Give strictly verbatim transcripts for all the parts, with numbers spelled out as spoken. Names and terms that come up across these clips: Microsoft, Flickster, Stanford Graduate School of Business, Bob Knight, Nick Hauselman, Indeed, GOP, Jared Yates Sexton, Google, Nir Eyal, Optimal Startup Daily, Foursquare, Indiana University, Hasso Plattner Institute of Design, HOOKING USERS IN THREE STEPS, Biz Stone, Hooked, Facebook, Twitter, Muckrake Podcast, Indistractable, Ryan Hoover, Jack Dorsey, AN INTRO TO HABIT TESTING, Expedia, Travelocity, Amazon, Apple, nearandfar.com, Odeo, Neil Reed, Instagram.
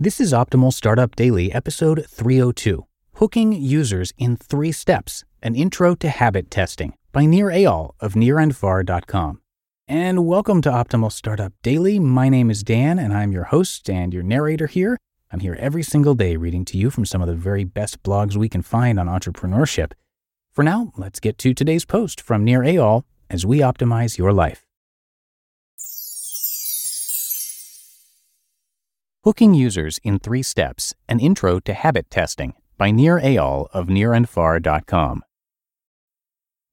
This is Optimal Startup Daily, episode three oh two, Hooking Users in Three Steps, an Intro to Habit Testing, by Nir Eyal of near and far dot com. And welcome to Optimal Startup Daily. My name is Dan, and I'm your host and your narrator here. I'm here every single day reading to you from some of the very best blogs we can find on entrepreneurship. For now, let's get to today's post from Nir Eyal as we optimize your life. Hooking Users in Three Steps, an Intro to Habit Testing, by Nir Eyal of near and far dot com.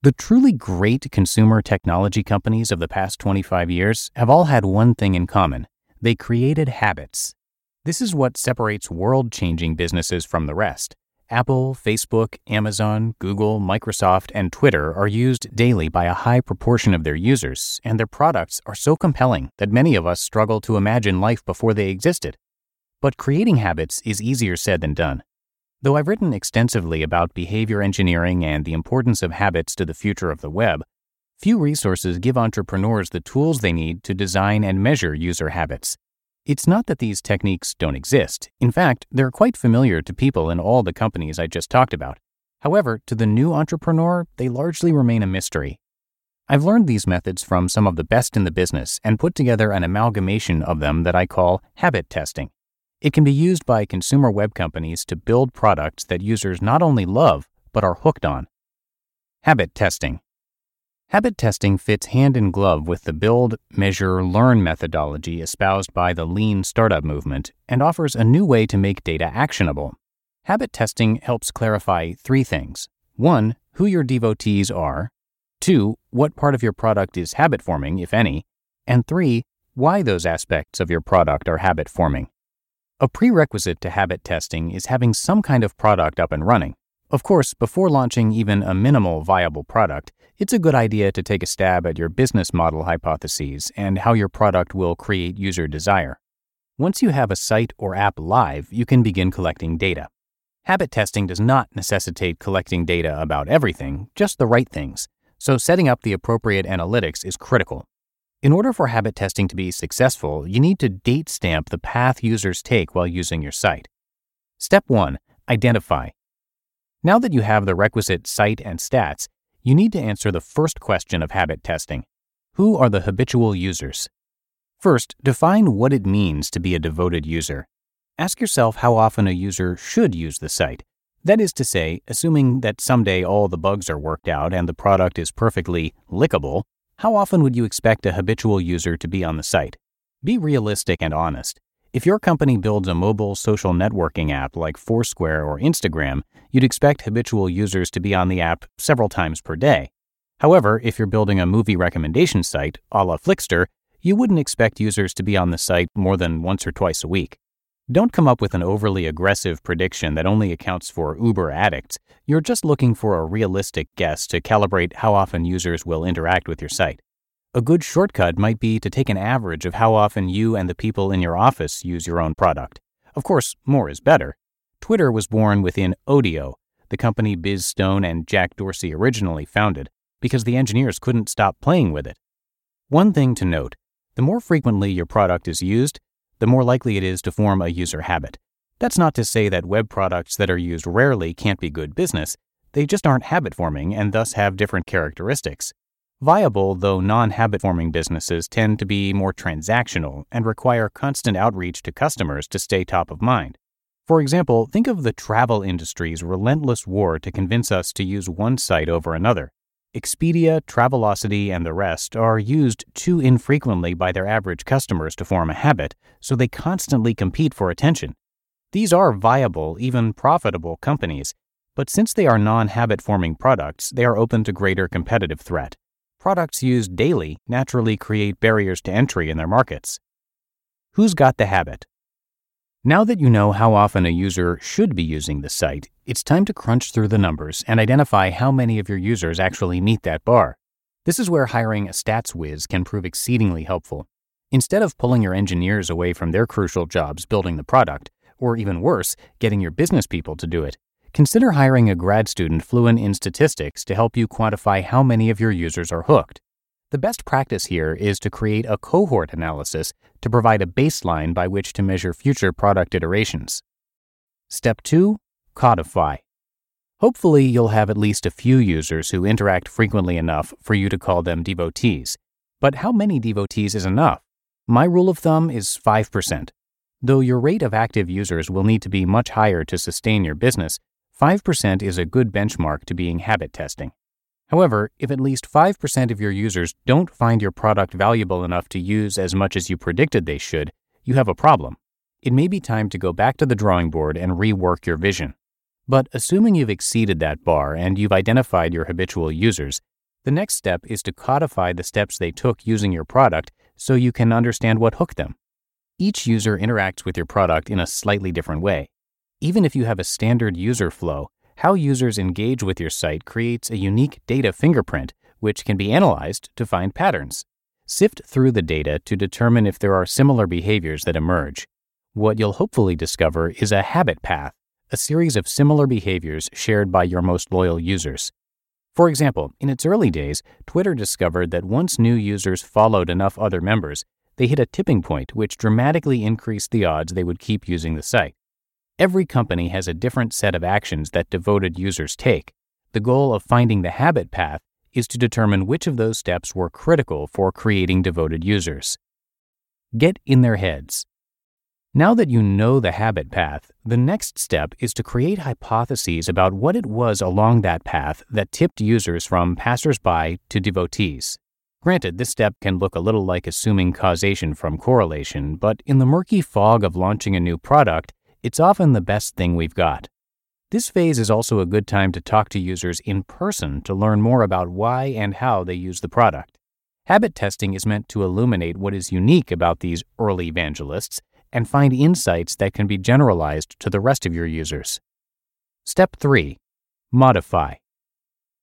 The truly great consumer technology companies of the past twenty-five years have all had one thing in common. They created habits. This is what separates world-changing businesses from the rest. Apple, Facebook, Amazon, Google, Microsoft, and Twitter are used daily by a high proportion of their users, and their products are so compelling that many of us struggle to imagine life before they existed. But creating habits is easier said than done. Though I've written extensively about behavior engineering and the importance of habits to the future of the web, few resources give entrepreneurs the tools they need to design and measure user habits. It's not that these techniques don't exist. In fact, they're quite familiar to people in all the companies I just talked about. However, to the new entrepreneur, they largely remain a mystery. I've learned these methods from some of the best in the business and put together an amalgamation of them that I call habit testing. It can be used by consumer web companies to build products that users not only love, but are hooked on. Habit testing. Habit testing fits hand in glove with the build, measure, learn methodology espoused by the lean startup movement and offers a new way to make data actionable. Habit testing helps clarify three things. One, who your devotees are. Two, what part of your product is habit-forming, if any. And three, why those aspects of your product are habit-forming. A prerequisite to habit testing is having some kind of product up and running. Of course, before launching even a minimal viable product, it's a good idea to take a stab at your business model hypotheses and how your product will create user desire. Once you have a site or app live, you can begin collecting data. Habit testing does not necessitate collecting data about everything, just the right things, so setting up the appropriate analytics is critical. In order for habit testing to be successful, you need to date stamp the path users take while using your site. Step one, identify. Now that you have the requisite site and stats, you need to answer the first question of habit testing. Who are the habitual users? First, define what it means to be a devoted user. Ask yourself how often a user should use the site. That is to say, assuming that someday all the bugs are worked out and the product is perfectly lickable, how often would you expect a habitual user to be on the site? Be realistic and honest. If your company builds a mobile social networking app like Foursquare or Instagram, you'd expect habitual users to be on the app several times per day. However, if you're building a movie recommendation site, a la Flickster, you wouldn't expect users to be on the site more than once or twice a week. Don't come up with an overly aggressive prediction that only accounts for Uber addicts. You're just looking for a realistic guess to calibrate how often users will interact with your site. A good shortcut might be to take an average of how often you and the people in your office use your own product. Of course, more is better. Twitter was born within Odeo, the company Biz Stone and Jack Dorsey originally founded, because the engineers couldn't stop playing with it. One thing to note, the more frequently your product is used, the more likely it is to form a user habit. That's not to say that web products that are used rarely can't be good business. They just aren't habit-forming and thus have different characteristics. Viable, though non-habit-forming businesses tend to be more transactional and require constant outreach to customers to stay top of mind. For example, think of the travel industry's relentless war to convince us to use one site over another. Expedia, Travelocity, and the rest are used too infrequently by their average customers to form a habit, so they constantly compete for attention. These are viable, even profitable companies, but since they are non-habit-forming products, they are open to greater competitive threat. Products used daily naturally create barriers to entry in their markets. Who's got the habit? Now that you know how often a user should be using the site, it's time to crunch through the numbers and identify how many of your users actually meet that bar. This is where hiring a stats whiz can prove exceedingly helpful. Instead of pulling your engineers away from their crucial jobs building the product, or even worse, getting your business people to do it, consider hiring a grad student fluent in statistics to help you quantify how many of your users are hooked. The best practice here is to create a cohort analysis to provide a baseline by which to measure future product iterations. Step two, codify. Hopefully, you'll have at least a few users who interact frequently enough for you to call them devotees. But how many devotees is enough? My rule of thumb is five percent. Though your rate of active users will need to be much higher to sustain your business, five percent is a good benchmark to being habit testing. However, if at least five percent of your users don't find your product valuable enough to use as much as you predicted they should, you have a problem. It may be time to go back to the drawing board and rework your vision. But assuming you've exceeded that bar and you've identified your habitual users, the next step is to codify the steps they took using your product so you can understand what hooked them. Each user interacts with your product in a slightly different way. Even if you have a standard user flow, how users engage with your site creates a unique data fingerprint, which can be analyzed to find patterns. Sift through the data to determine if there are similar behaviors that emerge. What you'll hopefully discover is a habit path, a series of similar behaviors shared by your most loyal users. For example, in its early days, Twitter discovered that once new users followed enough other members, they hit a tipping point which dramatically increased the odds they would keep using the site. Every company has a different set of actions that devoted users take. The goal of finding the habit path is to determine which of those steps were critical for creating devoted users. Get in their heads. Now that you know the habit path, the next step is to create hypotheses about what it was along that path that tipped users from passersby to devotees. Granted, this step can look a little like assuming causation from correlation, but in the murky fog of launching a new product, it's often the best thing we've got. This phase is also a good time to talk to users in person to learn more about why and how they use the product. Habit testing is meant to illuminate what is unique about these early evangelists and find insights that can be generalized to the rest of your users. Step three, modify.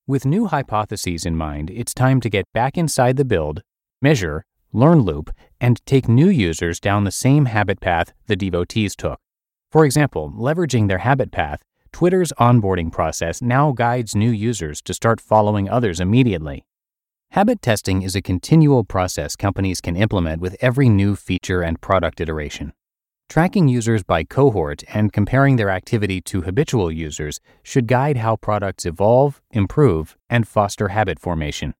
With new hypotheses in mind, it's time to get back inside the build, measure, learn loop, and take new users down the same habit path the devotees took. For example, leveraging their habit path, Twitter's onboarding process now guides new users to start following others immediately. Habit testing is a continual process companies can implement with every new feature and product iteration. Tracking users by cohort and comparing their activity to habitual users should guide how products evolve, improve, and foster habit formation.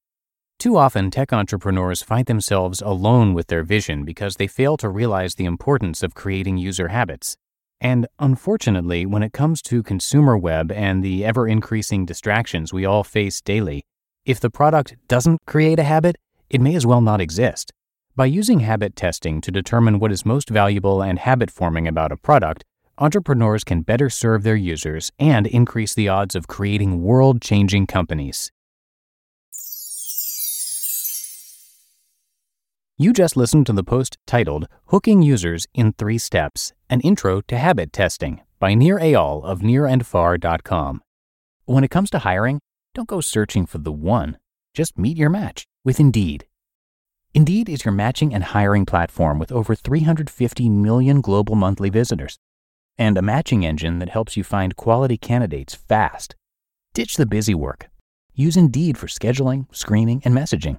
Too often, tech entrepreneurs find themselves alone with their vision because they fail to realize the importance of creating user habits. And unfortunately, when it comes to consumer web and the ever-increasing distractions we all face daily, if the product doesn't create a habit, it may as well not exist. By using habit testing to determine what is most valuable and habit-forming about a product, entrepreneurs can better serve their users and increase the odds of creating world-changing companies. You just listened to the post titled Hooking Users in Three Steps, An Intro to Habit Testing by Nir Eyal of near and far dot com. When it comes to hiring, don't go searching for the one. Just meet your match with Indeed. Indeed is your matching and hiring platform with over three hundred fifty million global monthly visitors and a matching engine that helps you find quality candidates fast. Ditch the busy work. Use Indeed for scheduling, screening, and messaging.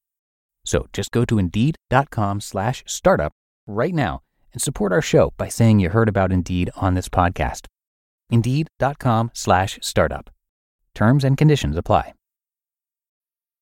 So just go to Indeed.com slash startup right now and support our show by saying you heard about Indeed on this podcast. Indeed.com slash startup. Terms and conditions apply.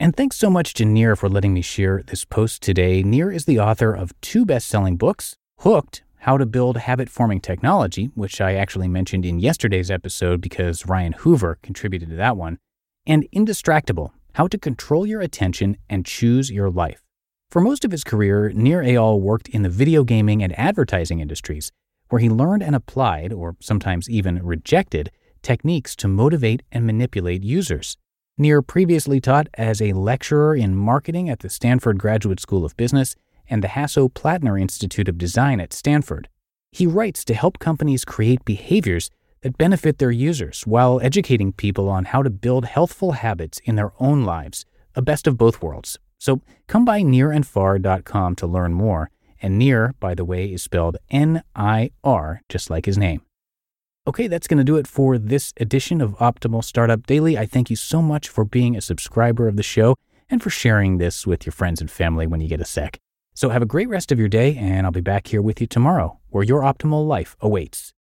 And thanks so much to Nir for letting me share this post today. Nir is the author of two best-selling books, Hooked, How to Build Habit-Forming Technology, which I actually mentioned in yesterday's episode because Ryan Hoover contributed to that one, and Indistractable, How to Control Your Attention and Choose Your Life. For most of his career, Nir Eyal worked in the video gaming and advertising industries, where he learned and applied, or sometimes even rejected, techniques to motivate and manipulate users. Nir previously taught as a lecturer in marketing at the Stanford Graduate School of Business and the Hasso Plattner Institute of Design at Stanford. He writes to help companies create behaviors that benefit their users while educating people on how to build healthful habits in their own lives, a best of both worlds. So come by near and far dot com to learn more. And Nir, by the way, is spelled N I R, just like his name. Okay, that's going to do it for this edition of Optimal Startup Daily. I thank you so much for being a subscriber of the show and for sharing this with your friends and family when you get a sec. So have a great rest of your day, and I'll be back here with you tomorrow, where your optimal life awaits.